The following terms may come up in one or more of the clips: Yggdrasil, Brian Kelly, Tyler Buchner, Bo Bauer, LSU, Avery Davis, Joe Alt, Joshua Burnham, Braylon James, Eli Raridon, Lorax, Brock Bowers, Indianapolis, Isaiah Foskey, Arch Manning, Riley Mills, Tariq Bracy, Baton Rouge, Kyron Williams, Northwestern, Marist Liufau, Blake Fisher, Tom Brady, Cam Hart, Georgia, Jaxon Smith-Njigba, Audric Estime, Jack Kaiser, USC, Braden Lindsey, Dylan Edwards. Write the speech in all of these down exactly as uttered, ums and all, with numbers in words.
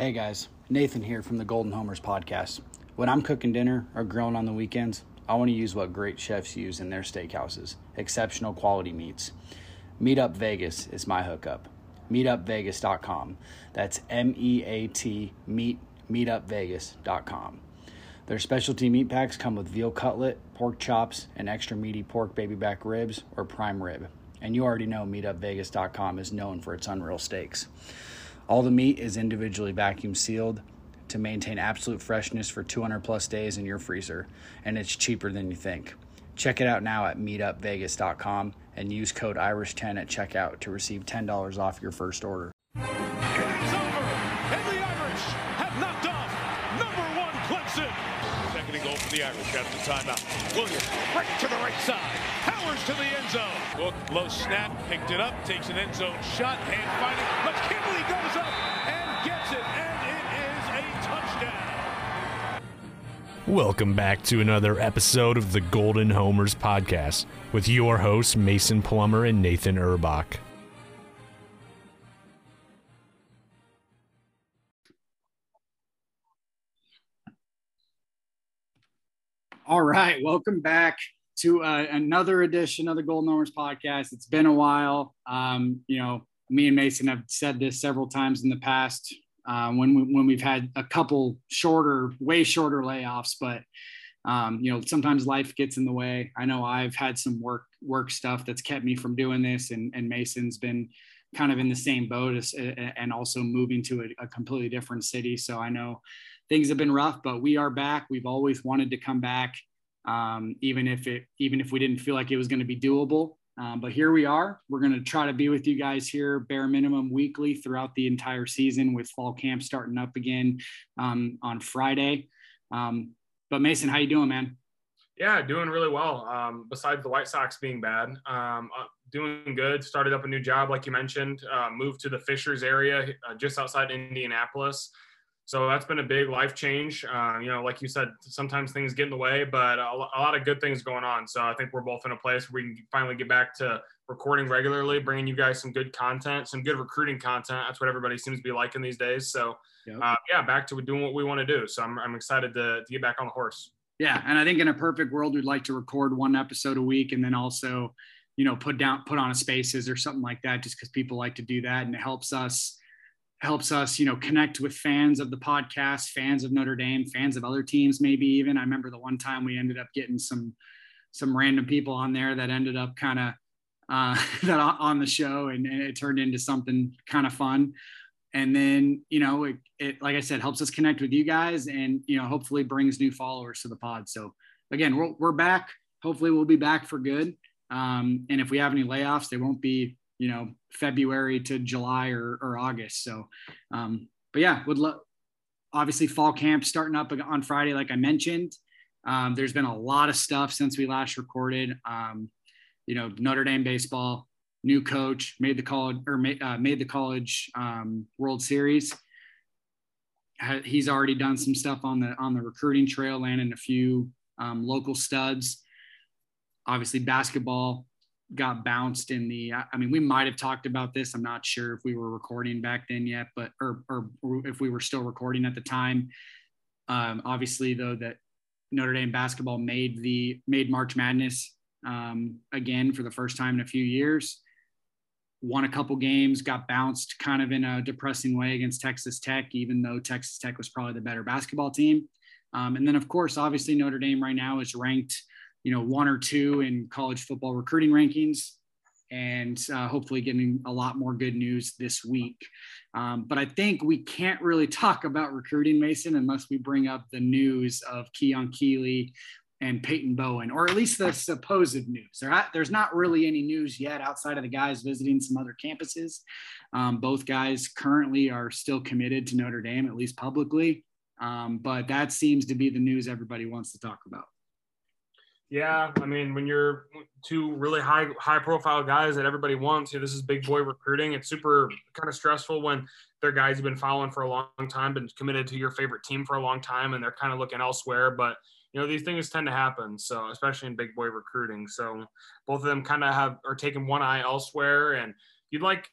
Hey guys, Nathan here from the Golden Homers Podcast. When I'm cooking dinner or grilling on the weekends, I want to use what great chefs use in their steakhouses, exceptional quality meats. Meat Up Vegas is my hookup. meat up vegas dot com. That's M E A T, meat, meat up vegas dot com. Their specialty meat packs come with veal cutlet, pork chops, and extra meaty pork baby back ribs or prime rib. And you already know meat up vegas dot com is known for its unreal steaks. All the meat is individually vacuum sealed to maintain absolute freshness for two hundred plus days in your freezer, and it's cheaper than you think. Check it out now at meat up vegas dot com and use code Irish ten at checkout to receive ten dollars off your first order. It's over, and the Irish have knocked off number one Clemson. Second and goal for the Irish after the timeout. Williams right to the right side. Powers to the end zone. Look, low snap, picked it up, takes an end zone shot, and finding McKinley goes up and gets it, and it is a touchdown. Welcome back to another episode of the Golden Homers Podcast with your hosts Mason Plummer and Nathan Urbach. All right, welcome back to uh, another edition of the Golden Homers Podcast. It's been a while. Um, you know, me and Mason have said this several times in the past uh, when, we, when we've had a couple shorter, way shorter layoffs, but um, you know, sometimes life gets in the way. I know I've had some work, work stuff that's kept me from doing this, and, and Mason's been kind of in the same boat as, and also moving to a, a completely different city. So I know things have been rough, but we are back. We've always wanted to come back. Um, even if it, even if we didn't feel like it was going to be doable. Um, but here we are. We're going to try to be with you guys here, bare minimum weekly throughout the entire season, with fall camp starting up again um, on Friday. Um, but Mason, how you doing, man? Yeah, doing really well. Um, besides the White Sox being bad, um, doing good. Started up a new job, like you mentioned. Uh, moved to the Fishers area, uh, just outside Indianapolis. So that's been a big life change. Uh, you know, like you said, sometimes things get in the way, but a, a lot of good things going on. So I think we're both in a place where we can finally get back to recording regularly, bringing you guys some good content, some good recruiting content. That's what everybody seems to be liking these days. So yep. uh, yeah, back to doing what we want to do. So I'm, I'm excited to, to get back on the horse. Yeah. And I think in a perfect world, we'd like to record one episode a week, and then also, you know, put down, put on a Spaces or something like that, just because people like to do that. And it helps us helps us, you know, connect with fans of the podcast, fans of Notre Dame, fans of other teams, maybe even. I remember the one time we ended up getting some, some random people on there that ended up kind of uh, that on the show, and, and it turned into something kind of fun. And then, you know, it, it, like I said, helps us connect with you guys, and, you know, hopefully brings new followers to the pod. So again, we're, we're back. Hopefully we'll be back for good. Um, and if we have any layoffs, they won't be, you know, February to July or, or August. So, um, but yeah, would love, obviously fall camp starting up on Friday, like I mentioned. Um, there's been a lot of stuff since we last recorded. Um, you know, Notre Dame baseball, new coach, made the college or made, uh, made the college um, World Series. He's already done some stuff on the, on the recruiting trail, landing a few um, local studs. Obviously basketball got bounced in the, I mean, we might've talked about this. I'm not sure if we were recording back then yet, but, or, or if we were still recording at the time. Um, obviously though, that Notre Dame basketball made the, made March Madness um, again for the first time in a few years, won a couple games, got bounced kind of in a depressing way against Texas Tech, even though Texas Tech was probably the better basketball team. Um, and then of course, obviously Notre Dame right now is ranked, you know, one or two in college football recruiting rankings, and uh, hopefully getting a lot more good news this week. Um, but I think we can't really talk about recruiting, Mason, unless we bring up the news of Keon Keeley and Peyton Bowen, or at least the supposed news. There's not really any news yet outside of the guys visiting some other campuses. Um, both guys currently are still committed to Notre Dame, at least publicly. Um, but that seems to be the news everybody wants to talk about. Yeah, I mean, when you're two really high high profile guys that everybody wants, you know, this is big boy recruiting. It's super kind of stressful when they're guys you've been following for a long time, been committed to your favorite team for a long time, and they're kind of looking elsewhere. But, you know, these things tend to happen, so especially in big boy recruiting. So both of them kind of have are taking one eye elsewhere, and you'd like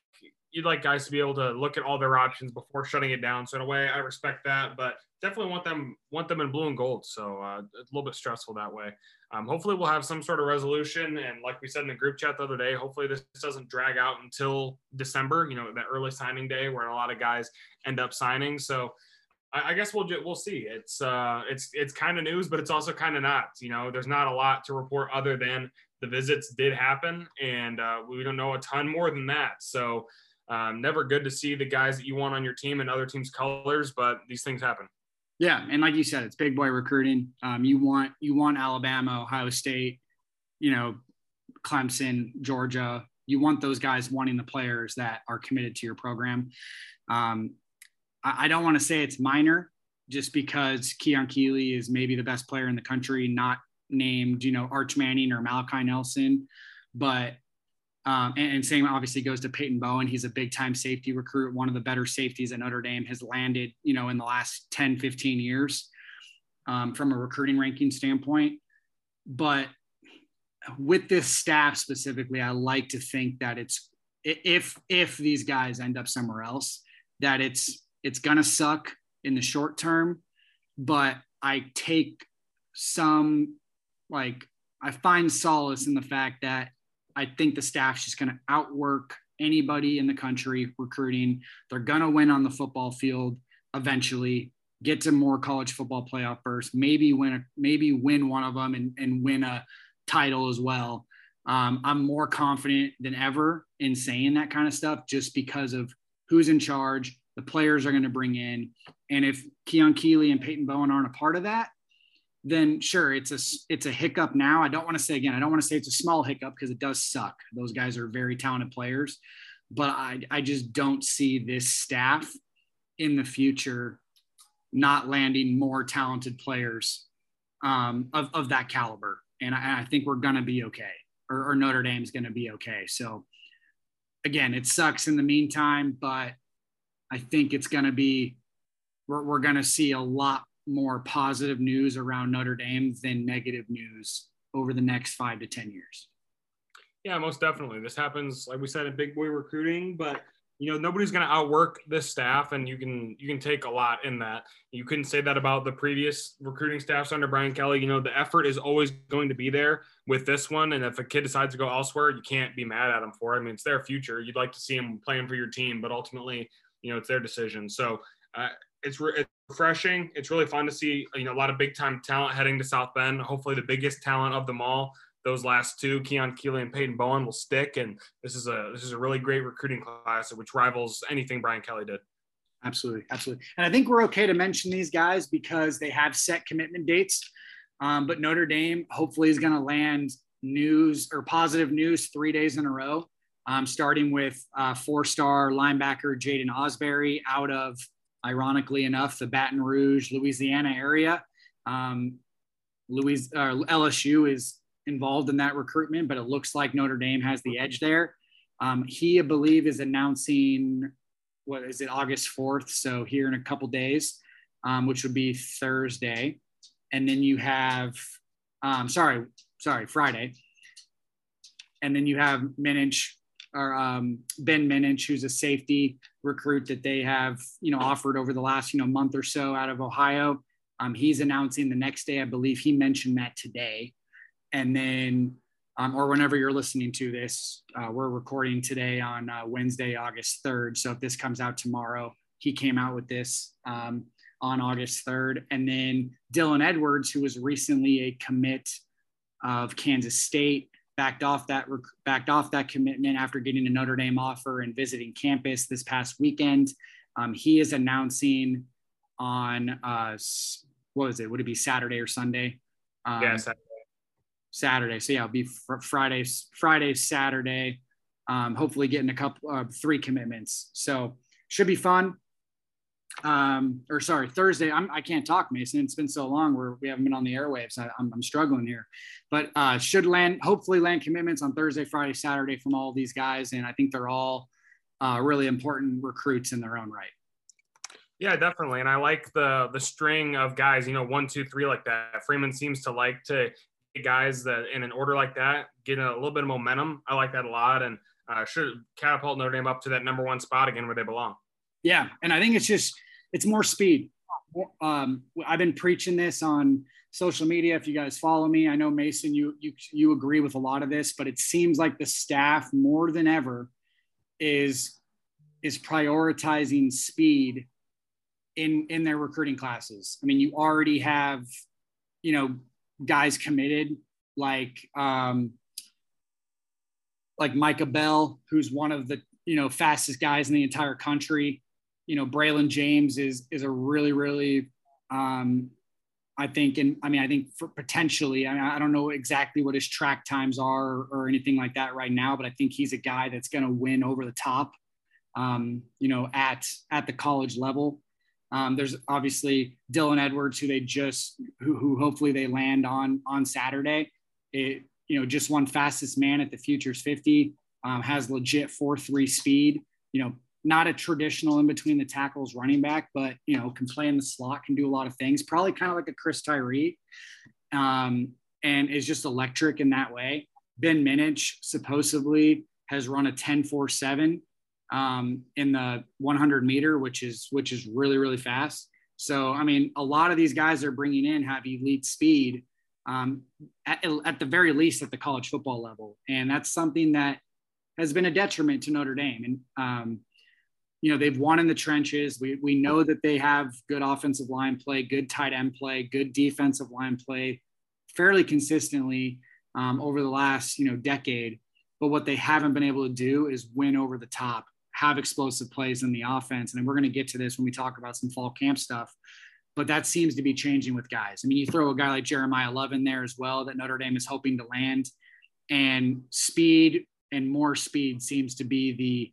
you'd like guys to be able to look at all their options before shutting it down. So in a way, I respect that, but definitely want them want them in blue and gold. So uh, a little bit stressful that way. Um, hopefully we'll have some sort of resolution. And like we said in the group chat the other day, hopefully this doesn't drag out until December, you know, that early signing day where a lot of guys end up signing. So I, I guess we'll we'll see. It's uh, it's it's kind of news, but it's also kind of not. You know, there's not a lot to report other than the visits did happen, and uh, we don't know a ton more than that. So Um, never good to see the guys that you want on your team and other teams' colors, but these things happen. Yeah, and like you said, it's big boy recruiting. Um, you want you want Alabama, Ohio State, you know, Clemson, Georgia. You want those guys wanting the players that are committed to your program. Um, I, I don't want to say it's minor, just because Keon Keeley is maybe the best player in the country, not named, you know, Arch Manning or Malachi Nelson, but. Um, and, and same obviously goes to Peyton Bowen. He's a big time safety recruit. One of the better safeties at Notre Dame has landed, you know, in the last ten, fifteen years um, from a recruiting ranking standpoint. But with this staff specifically, I like to think that it's, if, if these guys end up somewhere else, that it's, it's going to suck in the short term, but I take some, like I find solace in the fact that I think the staff's just going to outwork anybody in the country recruiting. They're going to win on the football field eventually, get to more college football playoff first, maybe win a, maybe win one of them and, and win a title as well. Um, I'm more confident than ever in saying that kind of stuff just because of who's in charge, the players are going to bring in. And if Keon Keeley and Peyton Bowen aren't a part of that, then sure, it's a, it's a hiccup now. I don't want to say again, I don't want to say it's a small hiccup because it does suck. Those guys are very talented players, but I, I just don't see this staff in the future not landing more talented players um, of, of that caliber. And I, I think we're going to be okay, or, or Notre Dame's going to be okay. So again, it sucks in the meantime, but I think it's going to be, we're, we're going to see a lot more positive news around Notre Dame than negative news over the next five to ten years. Yeah, most definitely. This happens, like we said, in big boy recruiting, but you know, nobody's going to outwork this staff, and you can, you can take a lot in that. You couldn't say that about the previous recruiting staffs under Brian Kelly. You know, the effort is always going to be there with this one. And if a kid decides to go elsewhere, you can't be mad at them for it. I mean, it's their future. You'd like to see them playing for your team, but ultimately, you know, it's their decision. So uh, it's, re- it's refreshing. It's really fun to see, you know, a lot of big time talent heading to South Bend. Hopefully the biggest talent of them all, those last two, Keon Keeley and Peyton Bowen, will stick. And this is a, this is a really great recruiting class, which rivals anything Brian Kelly did. Absolutely. Absolutely. And I think we're okay to mention these guys because they have set commitment dates. Um, but Notre Dame hopefully is going to land news or positive news three days in a row. Um, starting with uh four-star linebacker Jaden Osbury out of, ironically enough, the Baton Rouge, Louisiana area. Um, Louis, uh, L S U is involved in that recruitment, but it looks like Notre Dame has the edge there. Um, he, I believe, is announcing, what is it, August fourth, so here in a couple days, um, which would be Thursday. And then you have, um, sorry, sorry, Friday. And then you have Minich, or um, Ben Minich, who's a safety recruit that they have, you know, offered over the last, you know, month or so out of Ohio. Um, he's announcing the next day. I believe he mentioned that today. And then, um, or whenever you're listening to this, uh, we're recording today on uh, Wednesday, August third. So if this comes out tomorrow, he came out with this um, on August third. And then Dylan Edwards, who was recently a commit of Kansas State, backed off that backed off that commitment after getting a Notre Dame offer and visiting campus this past weekend. Um, he is announcing on uh, what was it? Would it be Saturday or Sunday? Um, yeah, Saturday. Saturday. So yeah, it'll be fr- Friday, Friday, Saturday. Um, hopefully, getting a couple, uh, three commitments. So should be fun. Um, or sorry, Thursday. I'm, I can't talk, Mason. It's been so long where we haven't been on the airwaves. I, I'm, I'm struggling here, but uh, should land, hopefully land commitments on Thursday, Friday, Saturday from all these guys. And I think they're all uh, really important recruits in their own right. Yeah, definitely. And I like the, the string of guys, you know, one, two, three like that. Freeman seems to like to get guys that in an order like that, get a little bit of momentum. I like that a lot. And uh, should catapult Notre Dame up to that number one spot again where they belong. Yeah, and I think it's just it's more speed. Um, I've been preaching this on social media. If you guys follow me, I know Mason, you you you agree with a lot of this, but it seems like the staff more than ever is is prioritizing speed in in their recruiting classes. I mean, you already have, you know, guys committed like um, like Micah Bell, who's one of the you know fastest guys in the entire country. You know, Braylon James is is a really, really, um, I think, and I mean, I think for potentially, I, mean, I don't know exactly what his track times are or, or anything like that right now, but I think he's a guy that's going to win over the top, um, you know, at at the college level. Um, there's obviously Dylan Edwards, who they just, who, who hopefully they land on on Saturday. It, you know, just won fastest man at the Futures fifty, um, has legit four three speed, you know, not a traditional in between the tackles running back, but, you know, can play in the slot, can do a lot of things, probably kind of like a Chris Tyree, um, and is just electric in that way. Ben Minich supposedly has run a ten four seven um, in the one hundred meter, which is, which is really, really fast. So, I mean, a lot of these guys they're bringing in have elite speed um, at, at the very least at the college football level. And that's something that has been a detriment to Notre Dame. And, um, you know, they've won in the trenches. We we know that they have good offensive line play, good tight end play, good defensive line play fairly consistently um, over the last, you know, decade. But what they haven't been able to do is win over the top, have explosive plays in the offense. And we're going to get to this when we talk about some fall camp stuff. But that seems to be changing with guys. I mean, you throw a guy like Jeremiah Love in there as well that Notre Dame is hoping to land. And speed and more speed seems to be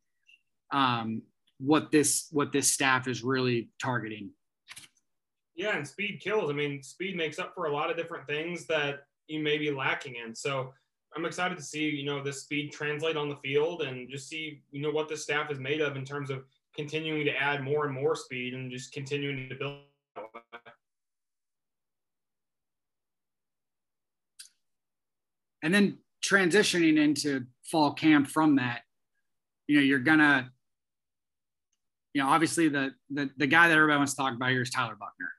the um, – what this what this staff is really targeting. Yeah, and speed kills. I mean, speed makes up for a lot of different things that you may be lacking in. So I'm excited to see, you know, this speed translate on the field and just see, you know, what this staff is made of in terms of continuing to add more and more speed and just continuing to build. And then transitioning into fall camp from that, you know, you're going to, you know, obviously the, the the guy that everybody wants to talk about here is Tyler Buchner.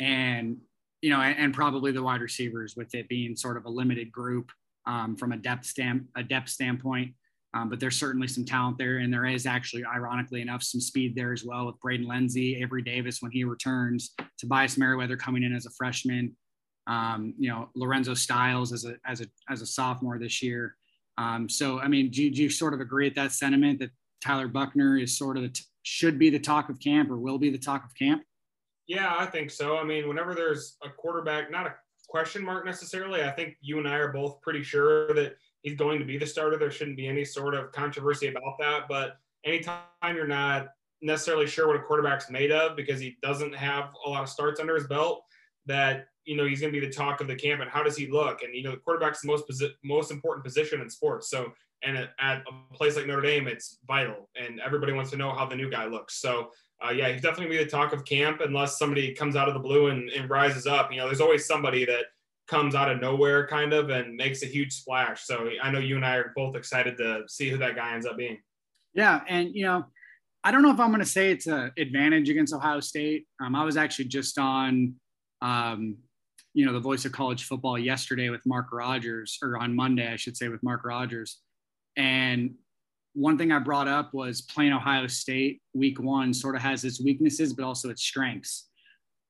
And, you know, and, and probably the wide receivers with it being sort of a limited group um, from a depth, stamp, a depth standpoint. Um, but there's certainly some talent there. And there is actually, ironically enough, some speed there as well with Braden Lindsey, Avery Davis when he returns, Tobias Merriweather coming in as a freshman, um, you know, Lorenzo Styles as a, as a, as a sophomore this year. Um, so, I mean, do, do you sort of agree with that sentiment that Tyler Buchner is sort of a t- should be the talk of camp or will be the talk of camp? Yeah, I think so. I mean, whenever there's a quarterback, not a question mark necessarily, I think you and I are both pretty sure that he's going to be the starter. There shouldn't be any sort of controversy about that. But anytime you're not necessarily sure what a quarterback's made of because he doesn't have a lot of starts under his belt, that, you know, he's going to be the talk of the camp and how does he look? And, you know, the quarterback's the most, posi- most important position in sports. So, and at a place like Notre Dame, it's vital. And everybody wants to know how the new guy looks. So, uh, yeah, he's definitely going to be the talk of camp unless somebody comes out of the blue and, and rises up. You know, there's always somebody that comes out of nowhere kind of and makes a huge splash. So I know you and I are both excited to see who that guy ends up being. Yeah, and, you know, I don't know if I'm going to say it's an advantage against Ohio State. Um, I was actually just on, um, you know, the Voice of College Football yesterday with Mark Rogers, or on Monday, I should say, with Mark Rogers. And one thing I brought up was playing Ohio State week one sort of has its weaknesses, but also its strengths.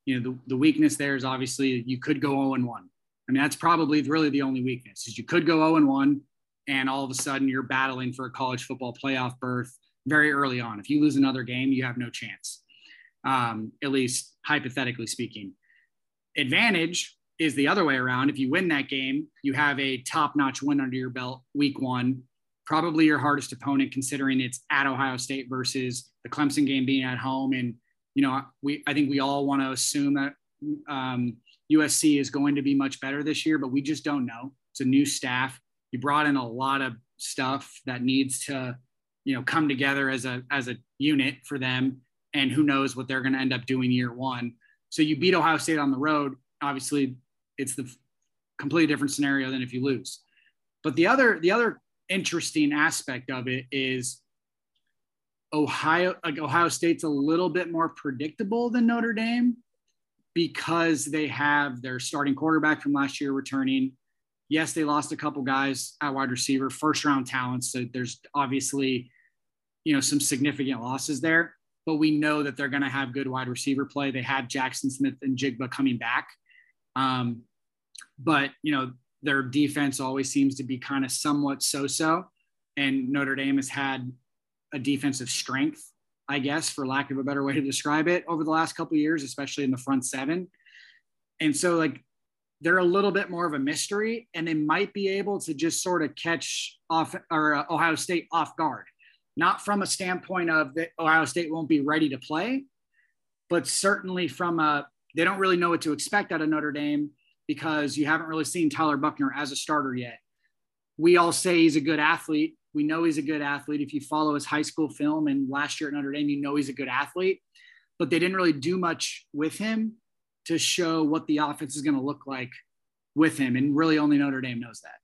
You know, the, the weakness there is obviously you could go oh and one. I mean, that's probably really the only weakness is you could go oh and one and all of a sudden you're battling for a college football playoff berth very early on. If you lose another game, you have no chance, um, at least hypothetically speaking. Advantage is the other way around. If you win that game, you have a top-notch win under your belt week one, probably your hardest opponent considering it's at Ohio State versus the Clemson game being at home. And, you know, we I think we all want to assume that um, U S C is going to be much better this year, but we just don't know. It's a new staff. You brought in a lot of stuff that needs to, you know, come together as a as a unit for them, and who knows what they're going to end up doing year one. So you beat Ohio State on the road, obviously, it's the completely different scenario than if you lose. But the other, the other interesting aspect of it is Ohio, like Ohio State's a little bit more predictable than Notre Dame because they have their starting quarterback from last year returning. Yes, they lost a couple guys at wide receiver, first round talents. So there's obviously, you know, some significant losses there, but we know that they're going to have good wide receiver play. They have Jaxon Smith-Njigba coming back. Um, but, you know, their defense always seems to be kind of somewhat so-so, and Notre Dame has had a defensive strength, I guess, for lack of a better way to describe it, over the last couple of years, especially in the front seven. And so, like, they're a little bit more of a mystery, and they might be able to just sort of catch off or uh, Ohio State off guard, not from a standpoint of that Ohio State won't be ready to play, but certainly from a, they don't really know what to expect out of Notre Dame because you haven't really seen Tyler Buchner as a starter yet. We all say he's a good athlete. We know he's a good athlete. If you follow his high school film and last year at Notre Dame, you know he's a good athlete, but they didn't really do much with him to show what the offense is going to look like with him. And really only Notre Dame knows that.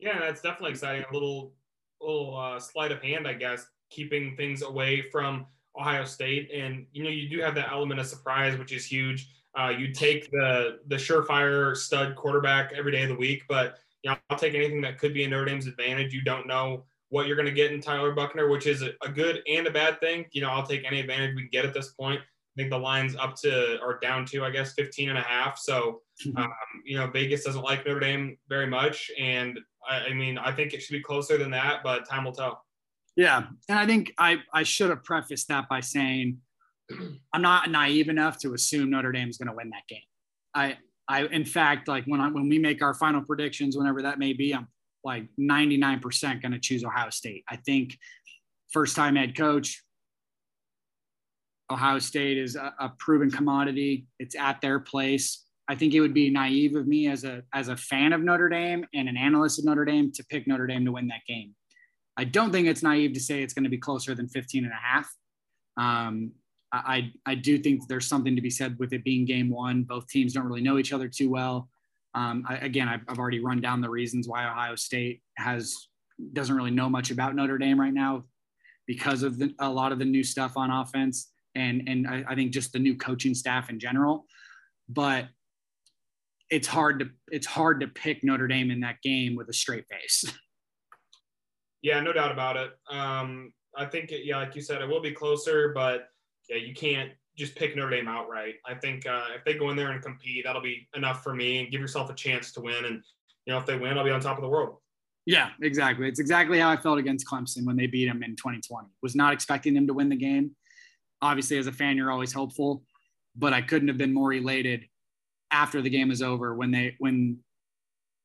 Yeah, that's definitely exciting. A little, little uh, sleight of hand, I guess, keeping things away from Ohio State. And, you know, you do have that element of surprise, which is huge. Uh, you take the the surefire stud quarterback every day of the week, but, you know, I'll take anything that could be in Notre Dame's advantage. You don't know what you're going to get in Tyler Buchner, which is a, a good and a bad thing. You know, I'll take any advantage we can get at this point. I think the line's up to, or down to, I guess, fifteen and a half. So, um, you know, Vegas doesn't like Notre Dame very much. And I, I mean, I think it should be closer than that, but time will tell. Yeah. And I think I, I should have prefaced that by saying, I'm not naive enough to assume Notre Dame is going to win that game. I, I, in fact, like when I, when we make our final predictions, whenever that may be, I'm like ninety-nine percent going to choose Ohio State. I think first time head coach, Ohio State is a, a proven commodity. It's at their place. I think it would be naive of me as a as a fan of Notre Dame and an analyst of Notre Dame to pick Notre Dame to win that game. I don't think it's naive to say it's going to be closer than fifteen and a half. Um, I, I do think there's something to be said with it being game one. Both teams don't really know each other too well. Um, I, again, I've, I've already run down the reasons why Ohio State has doesn't really know much about Notre Dame right now because of the, a lot of the new stuff on offense. And and I, I think just the new coaching staff in general, but it's hard to it's hard to pick Notre Dame in that game with a straight face. Yeah, no doubt about it. Um, I think it, yeah, like you said, it will be closer, but yeah, you can't just pick Notre Dame outright. I think uh, if they go in there and compete, that'll be enough for me, and give yourself a chance to win. And you know, if they win, I'll be on top of the world. Yeah, exactly. It's exactly how I felt against Clemson when they beat them in twenty twenty. Was not expecting them to win the game. Obviously, as a fan, you're always hopeful, but I couldn't have been more elated after the game was over when they when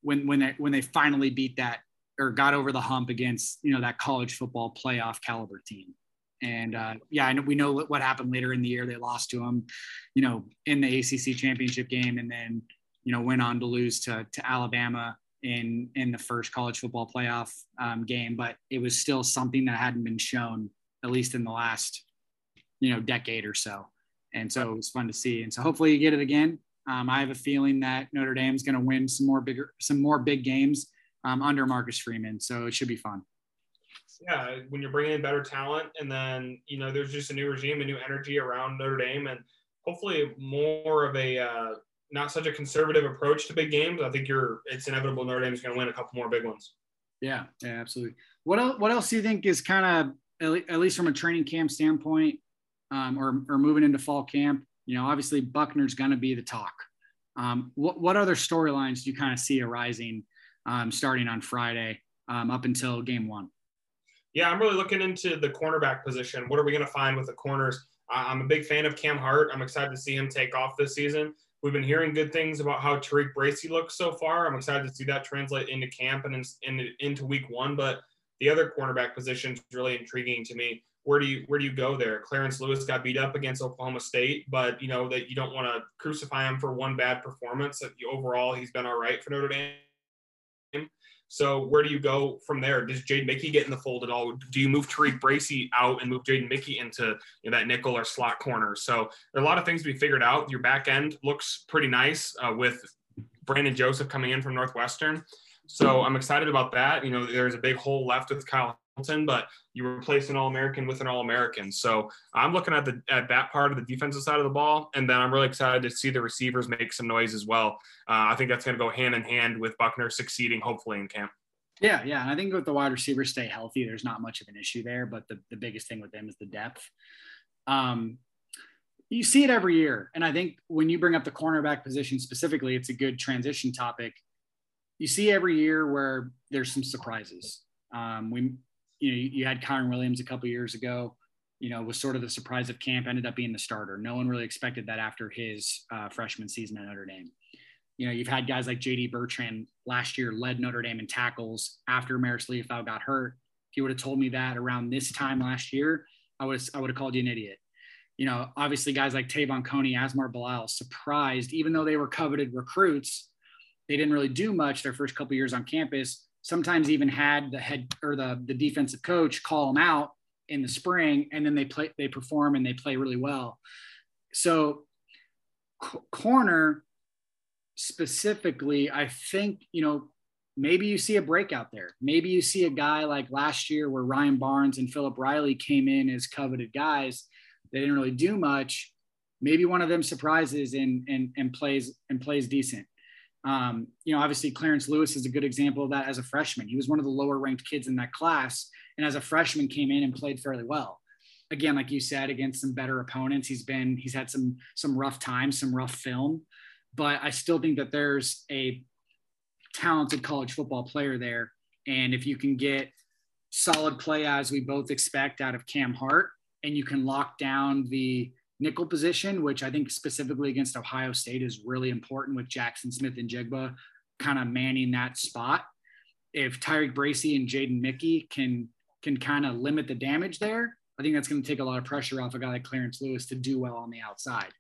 when when they when they finally beat that or got over the hump against, you know, that college football playoff caliber team. And uh, yeah, I know we know what happened later in the year. They lost to them, you know, in the A C C championship game, and then, you know, went on to lose to to Alabama in in the first college football playoff um, game. But it was still something that hadn't been shown, at least in the last, you know, decade or so. And so it was fun to see. And so hopefully you get it again. Um, I have a feeling that Notre Dame's going to win some more bigger, some more big games um, under Marcus Freeman. So it should be fun. Yeah. When you're bringing in better talent and then, you know, there's just a new regime, a new energy around Notre Dame, and hopefully more of a, uh, not such a conservative approach to big games. I think you're, it's inevitable Notre Dame's going to win a couple more big ones. Yeah, yeah, absolutely. What else, what else do you think is kind of, at least from a training camp standpoint, Um, or, or moving into fall camp, you know, obviously Buckner's going to be the talk. Um, what, what other storylines do you kind of see arising um, starting on Friday um, up until game one? Yeah, I'm really looking into the cornerback position. What are we going to find with the corners? Uh, I'm a big fan of Cam Hart. I'm excited to see him take off this season. We've been hearing good things about how Tariq Bracy looks so far. I'm excited to see that translate into camp and in, in, into week one. But the other cornerback position is really intriguing to me. Where do you where do you go there? Clarence Lewis got beat up against Oklahoma State, but you know that you don't want to crucify him for one bad performance. Overall, he's been all right for Notre Dame. So where do you go from there? Does Jaden Mickey get in the fold at all? Do you move Tariq Bracy out and move Jaden Mickey into, you know, that nickel or slot corner? So there are a lot of things to be figured out. Your back end looks pretty nice uh, with Brandon Joseph coming in from Northwestern. So I'm excited about that. You know, there's a big hole left with Kyle Hamilton, but you replace an All-American with an All-American. So I'm looking at the at that part of the defensive side of the ball, and then I'm really excited to see the receivers make some noise as well. Uh, I think that's going to go hand in hand with Buchner succeeding, hopefully, in camp. Yeah, yeah, and I think with the wide receivers stay healthy, there's not much of an issue there, but the, the biggest thing with them is the depth. Um, you see it every year, and I think when you bring up the cornerback position specifically, it's a good transition topic. You see every year where there's some surprises. Um, we, you know, you, you had Kyron Williams a couple of years ago, you know, was sort of the surprise of camp, ended up being the starter. No one really expected that after his uh, freshman season at Notre Dame. You know, you've had guys like J D Bertrand last year led Notre Dame in tackles after Marist Liufau got hurt. If you would have told me that around this time last year, I was I would have called you an idiot. You know, obviously guys like Tavon Coney, Asmar Bilal, surprised, even though they were coveted recruits, they didn't really do much their first couple years on campus. Sometimes even had the head or the, the defensive coach call them out in the spring, and then they play, they perform and they play really well. So c- corner specifically, I think, you know, maybe you see a breakout there. Maybe you see a guy like last year where Ryan Barnes and Philip Riley came in as coveted guys. They didn't really do much. Maybe one of them surprises and and and plays and plays decent. Um, you know, obviously Clarence Lewis is a good example of that as a freshman. He was one of the lower ranked kids in that class, and as a freshman came in and played fairly well. Again, like you said, against some better opponents, he's been, he's had some, some rough times, some rough film, but I still think that there's a talented college football player there. And if you can get solid play, as we both expect out of Cam Hart, and you can lock down the nickel position, which I think specifically against Ohio State is really important with Jaxon Smith-Njigba kind of manning that spot. If Tariq Bracy and Jaden Mickey can can kind of limit the damage there, I think that's going to take a lot of pressure off a guy like Clarence Lewis to do well on the outside.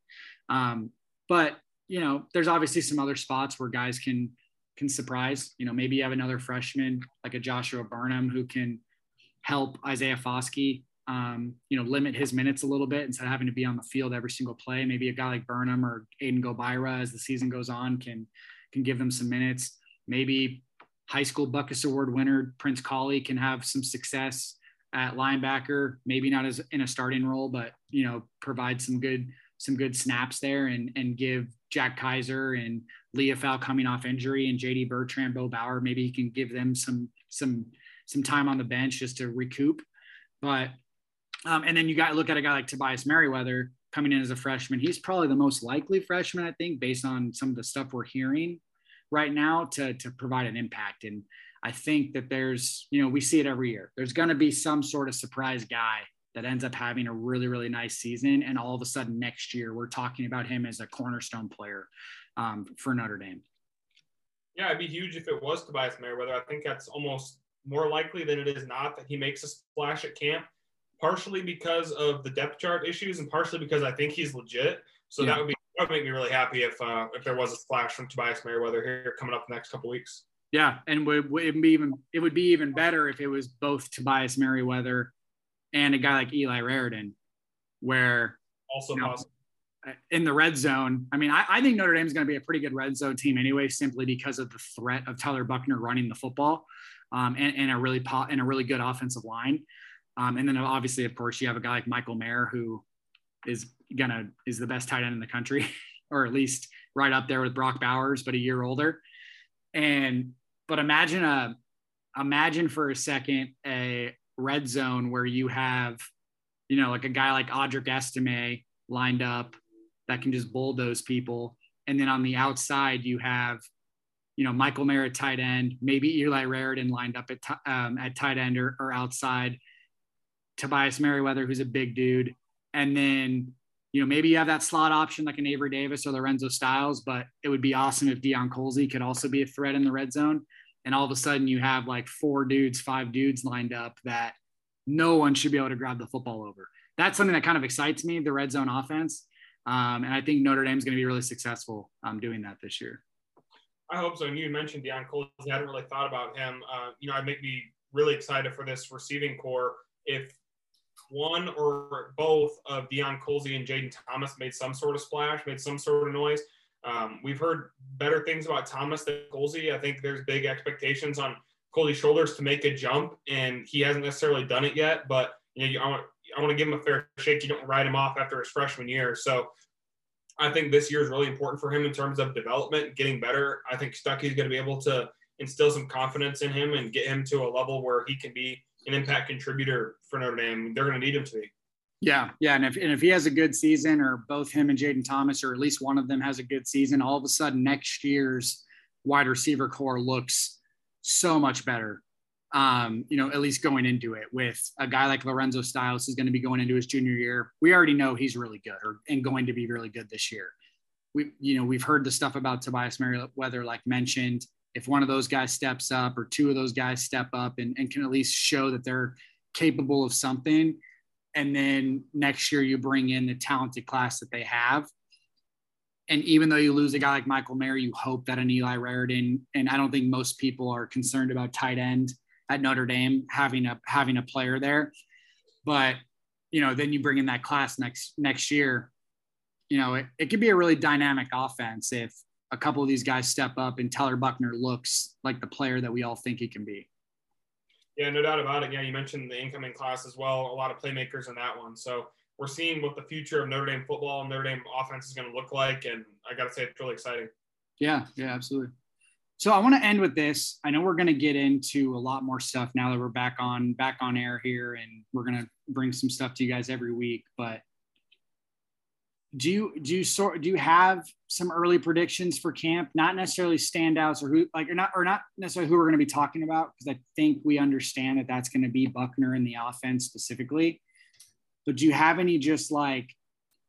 Um, but, you know, there's obviously some other spots where guys can can surprise. You know, maybe you have another freshman like a Joshua Burnham who can help Isaiah Foskey, Um, you know, limit his minutes a little bit instead of having to be on the field every single play. Maybe a guy like Burnham or Aiden Gobira, as the season goes on, can can give them some minutes. Maybe high school Buckus Award winner Prince Colley can have some success at linebacker. Maybe not as in a starting role, but, you know, provide some good some good snaps there and and give Jack Kaiser and Liufau coming off injury and J D Bertrand, Bo Bauer, maybe he can give them some some some time on the bench just to recoup. But Um, and then you got to look at a guy like Tobias Merriweather coming in as a freshman. He's probably the most likely freshman, I think, based on some of the stuff we're hearing right now to, to provide an impact. And I think that there's, you know, we see it every year. There's going to be some sort of surprise guy that ends up having a really, really nice season. And all of a sudden next year, we're talking about him as a cornerstone player um, for Notre Dame. Yeah, it'd be huge if it was Tobias Merriweather. I think that's almost more likely than it is not that he makes a splash at camp. Partially because of the depth chart issues and partially because I think he's legit. So yeah. that would be that would make me really happy if uh, if there was a splash from Tobias Merriweather here coming up the next couple of weeks. Yeah, and would, would it be even it would be even better if it was both Tobias Merriweather and a guy like Eli Raridon, where also you know, possible. in the red zone. I mean, I, I think Notre Dame is going to be a pretty good red zone team anyway, simply because of the threat of Tyler Buchner running the football um, and, and a really po- and a really good offensive line. Um, and then obviously, of course, you have a guy like Michael Mayer, who is gonna is the best tight end in the country, or at least right up there with Brock Bowers, but a year older. And but imagine a imagine for a second a red zone where you have, you know, like a guy like Audric Estime lined up that can just bulldoze people, and then on the outside you have, you know, Michael Mayer at tight end, maybe Eli Raridon lined up at t- um, at tight end or, or outside. Tobias Merriweather, who's a big dude. And then, you know, maybe you have that slot option like an Avery Davis or Lorenzo Styles, but it would be awesome if Deion Colzie could also be a threat in the red zone. And all of a sudden you have like four dudes, five dudes lined up that no one should be able to grab the football over. That's something that kind of excites me, the red zone offense. Um, and I think Notre Dame's going to be really successful um, doing that this year. I hope so. And you mentioned Deion Colzie. I hadn't really thought about him. Uh, you know, I'd make me really excited for this receiving core if one or both of Deion Colzie and Jaden Thomas made some sort of splash, made some sort of noise. Um, we've heard better things about Thomas than Colzie. I think there's big expectations on Colzie's shoulders to make a jump, and he hasn't necessarily done it yet. But you know, you, I want I want to give him a fair shake. You don't write him off after his freshman year. So I think this year is really important for him in terms of development, getting better. I think Stuckey's going to be able to instill some confidence in him and get him to a level where he can be an impact contributor for Notre Dame. They're going to need him to be. Yeah, yeah, and if and if he has a good season, or both him and Jaden Thomas, or at least one of them has a good season, all of a sudden next year's wide receiver core looks so much better. Um, you know, at least going into it with a guy like Lorenzo Styles is going to be going into his junior year. We already know he's really good, or and going to be really good this year. We, you know, we've heard the stuff about Tobias Merriweather, like mentioned. If one of those guys steps up, or two of those guys step up, and, and can at least show that they're capable of something. And then next year you bring in the talented class that they have. And even though you lose a guy like Michael Mayer, you hope that an Eli Raridon, and I don't think most people are concerned about tight end at Notre Dame having a having a player there. But, you know, then you bring in that class next next year. You know, it, it could be a really dynamic offense if a couple of these guys step up and Tyler Buchner looks like the player that we all think he can be. Yeah, no doubt about it. Yeah, you mentioned the incoming class as well. A lot of playmakers in that one. So we're seeing what the future of Notre Dame football and Notre Dame offense is going to look like. And I got to say, it's really exciting. Yeah, yeah, absolutely. So I want to end with this. I know we're going to get into a lot more stuff now that we're back on back on air here, and we're going to bring some stuff to you guys every week. But do you do you sort do you have some early predictions for camp? Not necessarily standouts or who like or not or not necessarily who we're going to be talking about, because I think we understand that that's going to be Buchner and the offense specifically. But do you have any just like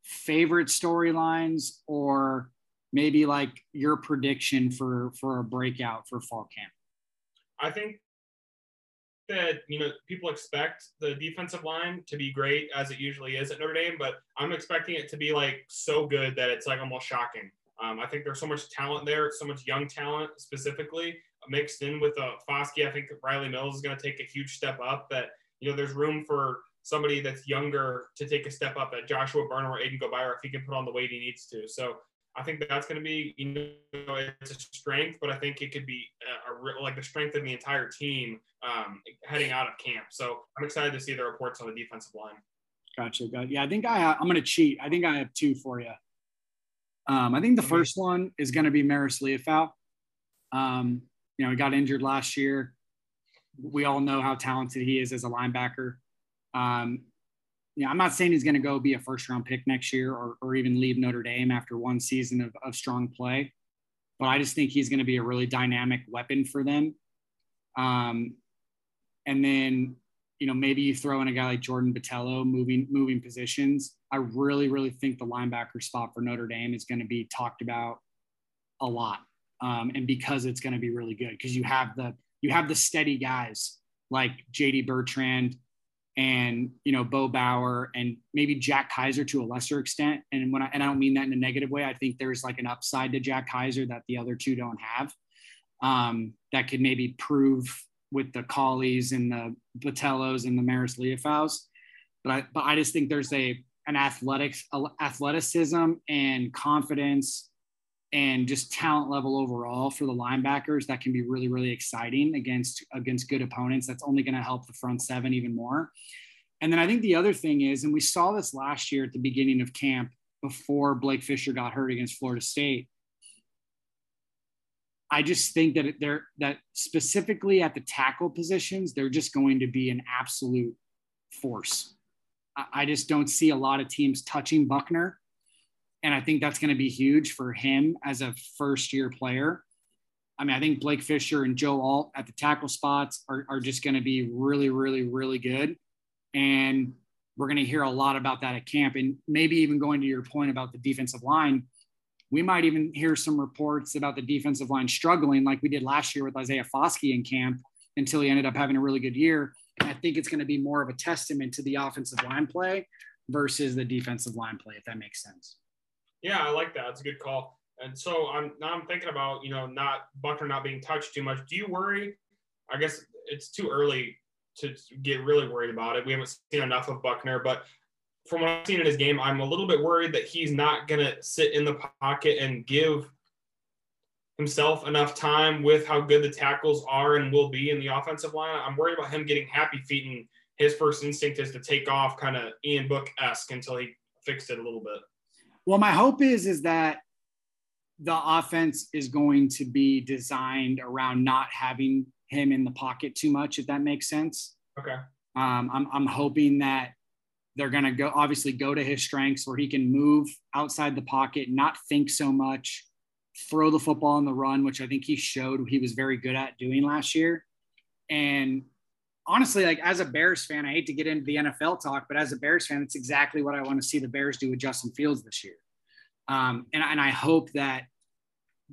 favorite storylines, or maybe like your prediction for for a breakout for fall camp? I think that, you know, people expect the defensive line to be great as it usually is at Notre Dame, but I'm expecting it to be like so good that it's like almost shocking. Um, I think there's so much talent there, so much young talent specifically mixed in with uh, Foskey. I think that Riley Mills is going to take a huge step up, that, you know, there's room for somebody that's younger to take a step up at Joshua Berner or Aiden Gobira if he can put on the weight he needs to. So I think that's going to be, you know, it's a strength, but I think it could be a, a real, like the strength of the entire team um, heading out of camp. So I'm excited to see the reports on the defensive line. Gotcha. Got, yeah, I think I have, I'm going to cheat. I think I have two for you. Um, I think the first one is going to be Marist Liufau. Um, you know, he got injured last year. We all know how talented he is as a linebacker. Um, Yeah, I'm not saying he's going to go be a first-round pick next year, or, or even leave Notre Dame after one season of, of strong play, but I just think he's going to be a really dynamic weapon for them. Um, and then, you know, maybe you throw in a guy like Jordan Botello moving moving positions. I really, really think the linebacker spot for Notre Dame is going to be talked about a lot, um, and because it's going to be really good, because you have the you have the steady guys like J D Bertrand, and, you know, Bo Bauer, and maybe Jack Kaiser to a lesser extent. And when I, and I don't mean that in a negative way, I think there's like an upside to Jack Kaiser that the other two don't have, um, that could maybe prove with the Collies and the Botellos and the Marist Liufaus. But I, but I just think there's a, an athletics, a, athleticism and confidence and just talent level overall for the linebackers that can be really, really exciting against against good opponents. That's only going to help the front seven even more. And then I think the other thing is, and we saw this last year at the beginning of camp before Blake Fisher got hurt against Florida State, I just think that they're, that specifically at the tackle positions, they're just going to be an absolute force. I just don't see a lot of teams touching Buchner. And I think that's going to be huge for him as a first-year player. I mean, I think Blake Fisher and Joe Alt at the tackle spots are, are just going to be really, really, really good. And we're going to hear a lot about that at camp. And maybe even going to your point about the defensive line, we might even hear some reports about the defensive line struggling like we did last year with Isaiah Foskey in camp until he ended up having a really good year. And I think it's going to be more of a testament to the offensive line play versus the defensive line play, if that makes sense. Yeah, I like that. It's a good call. And so I'm now I'm thinking about, you know, not Buchner not being touched too much. Do you worry? I guess it's too early to get really worried about it. We haven't seen enough of Buchner, but from what I've seen in his game, I'm a little bit worried that he's not going to sit in the pocket and give himself enough time with how good the tackles are and will be in the offensive line. I'm worried about him getting happy feet, and his first instinct is to take off kind of Ian Book-esque until he fixed it a little bit. Well, my hope is, is that the offense is going to be designed around not having him in the pocket too much, if that makes sense. Okay. Um, I'm, I'm hoping that they're going to go, obviously go to his strengths where he can move outside the pocket, not think so much, throw the football on the run, which I think he showed he was very good at doing last year. And honestly, like as a Bears fan, I hate to get into the N F L talk, but as a Bears fan, it's exactly what I want to see the Bears do with Justin Fields this year. Um, and, and I hope that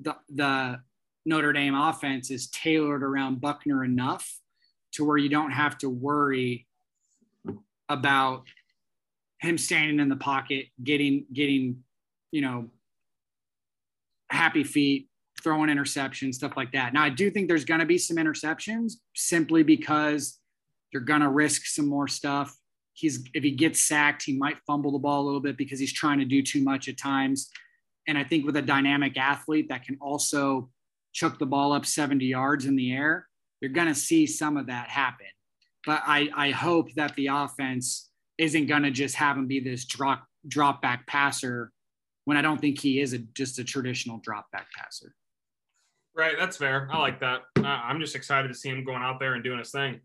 the, the Notre Dame offense is tailored around Buchner enough to where you don't have to worry about him standing in the pocket, getting, getting, you know, happy feet, throwing interceptions, stuff like that. Now, I do think there's going to be some interceptions simply because you're going to risk some more stuff. He's, if he gets sacked, he might fumble the ball a little bit because he's trying to do too much at times. And I think with a dynamic athlete that can also chuck the ball up seventy yards in the air, you're going to see some of that happen. But I, I hope that the offense isn't going to just have him be this drop, drop back passer when I don't think he is a, just a traditional drop back passer. Right. That's fair. I like that. Uh, I'm just excited to see him going out there and doing his thing.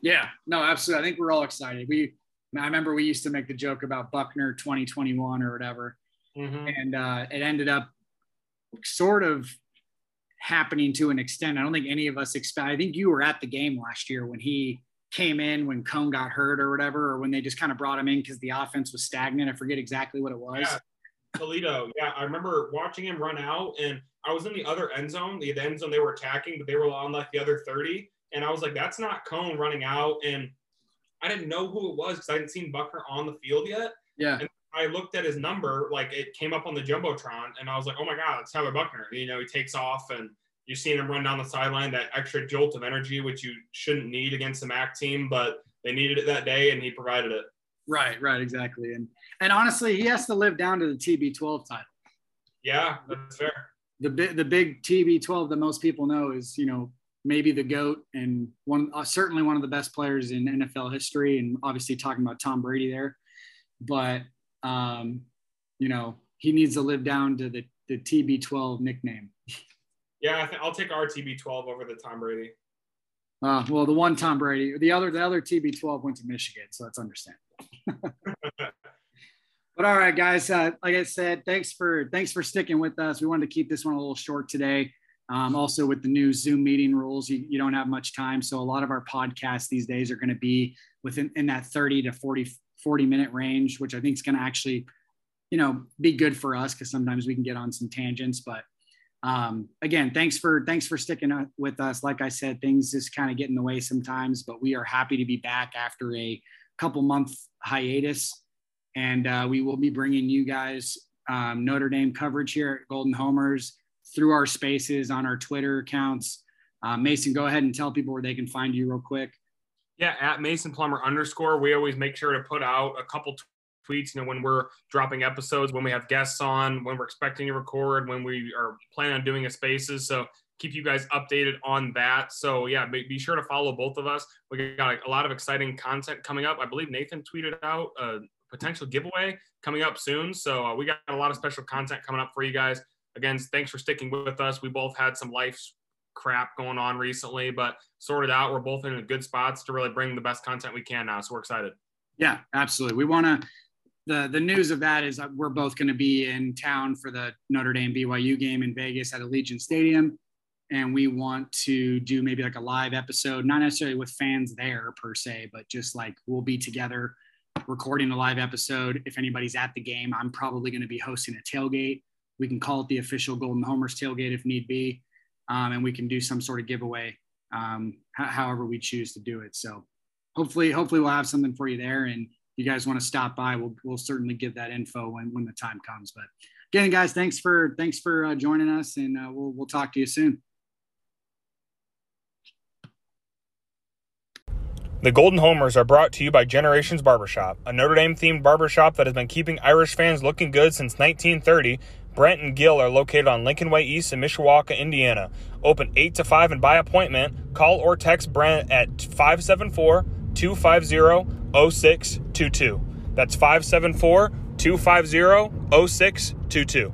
Yeah, no, absolutely. I think we're all excited. We, I remember we used to make the joke about Buchner twenty twenty-one or whatever. Mm-hmm. And uh, it ended up sort of happening to an extent. I don't think any of us expect, I think you were at the game last year when he came in, when Cone got hurt or whatever, or when they just kind of brought him in because the offense was stagnant. I forget exactly what it was. Yeah. Toledo. Yeah. I remember watching him run out, and I was in the other end zone, the end zone they were attacking, but they were on like the other thirty. And I was like, that's not Cone running out. And I didn't know who it was because I hadn't seen Buchner on the field yet. Yeah. And I looked at his number, like it came up on the Jumbotron, and I was like, oh my God, it's Tyler Buchner. You know, he takes off and you're seeing him run down the sideline, that extra jolt of energy, which you shouldn't need against the M A C team, but they needed it that day and he provided it. Right, right, exactly. And and honestly, he has to live down to the T B twelve title. Yeah, that's fair. The, the big T B twelve that most people know is, you know, maybe the GOAT and one, uh, certainly one of the best players in N F L history. And obviously talking about Tom Brady there, but um, you know, he needs to live down to the, the T B twelve nickname. Yeah. I th- I'll take our T B twelve over the Tom Brady. Uh, well, the one Tom Brady, the other, the other T B twelve went to Michigan. So that's understandable. But all right, guys, uh, like I said, thanks for, thanks for sticking with us. We wanted to keep this one a little short today. Um, also with the new Zoom meeting rules, you, you don't have much time. So a lot of our podcasts these days are going to be within in that thirty to forty, forty minute range, which I think is going to actually, you know, be good for us because sometimes we can get on some tangents. But um, again, thanks for, thanks for sticking with us. Like I said, things just kind of get in the way sometimes, but we are happy to be back after a couple month hiatus. And uh, we will be bringing you guys um, Notre Dame coverage here at Golden Homers through our spaces on our Twitter accounts. Uh, Mason, go ahead and tell people where they can find you real quick. Yeah, at Mason Plummer underscore. We always make sure to put out a couple t- tweets, you know, when we're dropping episodes, when we have guests on, when we're expecting to record, when we are planning on doing a spaces. So keep you guys updated on that. So yeah, be, be sure to follow both of us. We got a lot of exciting content coming up. I believe Nathan tweeted out a potential giveaway coming up soon. So uh, we got a lot of special content coming up for you guys. Again, thanks for sticking with us. We both had some life crap going on recently, but sorted out. We're both in good spots to really bring the best content we can now. So we're excited. Yeah, absolutely. We want to, the, the news of that is that we're both going to be in town for the Notre Dame B Y U game in Vegas at Allegiant Stadium. And we want to do maybe like a live episode, not necessarily with fans there per se, but just like we'll be together recording a live episode. If anybody's at the game, I'm probably going to be hosting a tailgate. We can call it the official Golden Homers tailgate if need be, um, and we can do some sort of giveaway, um, h- however we choose to do it. So hopefully, hopefully we'll have something for you there, and you guys want to stop by, we'll we'll certainly give that info when, when the time comes. But again, guys, thanks for thanks for uh, joining us, and uh, we'll we'll talk to you soon. The Golden Homers are brought to you by Generations Barbershop, a Notre Dame-themed barbershop that has been keeping Irish fans looking good since nineteen thirty. Brent and Gill are located on Lincoln Way East in Mishawaka, Indiana. Open eight to five and by appointment. Call or text Brent at five seven four, two five zero, zero six two two. That's five seven four, two five zero, zero six two two.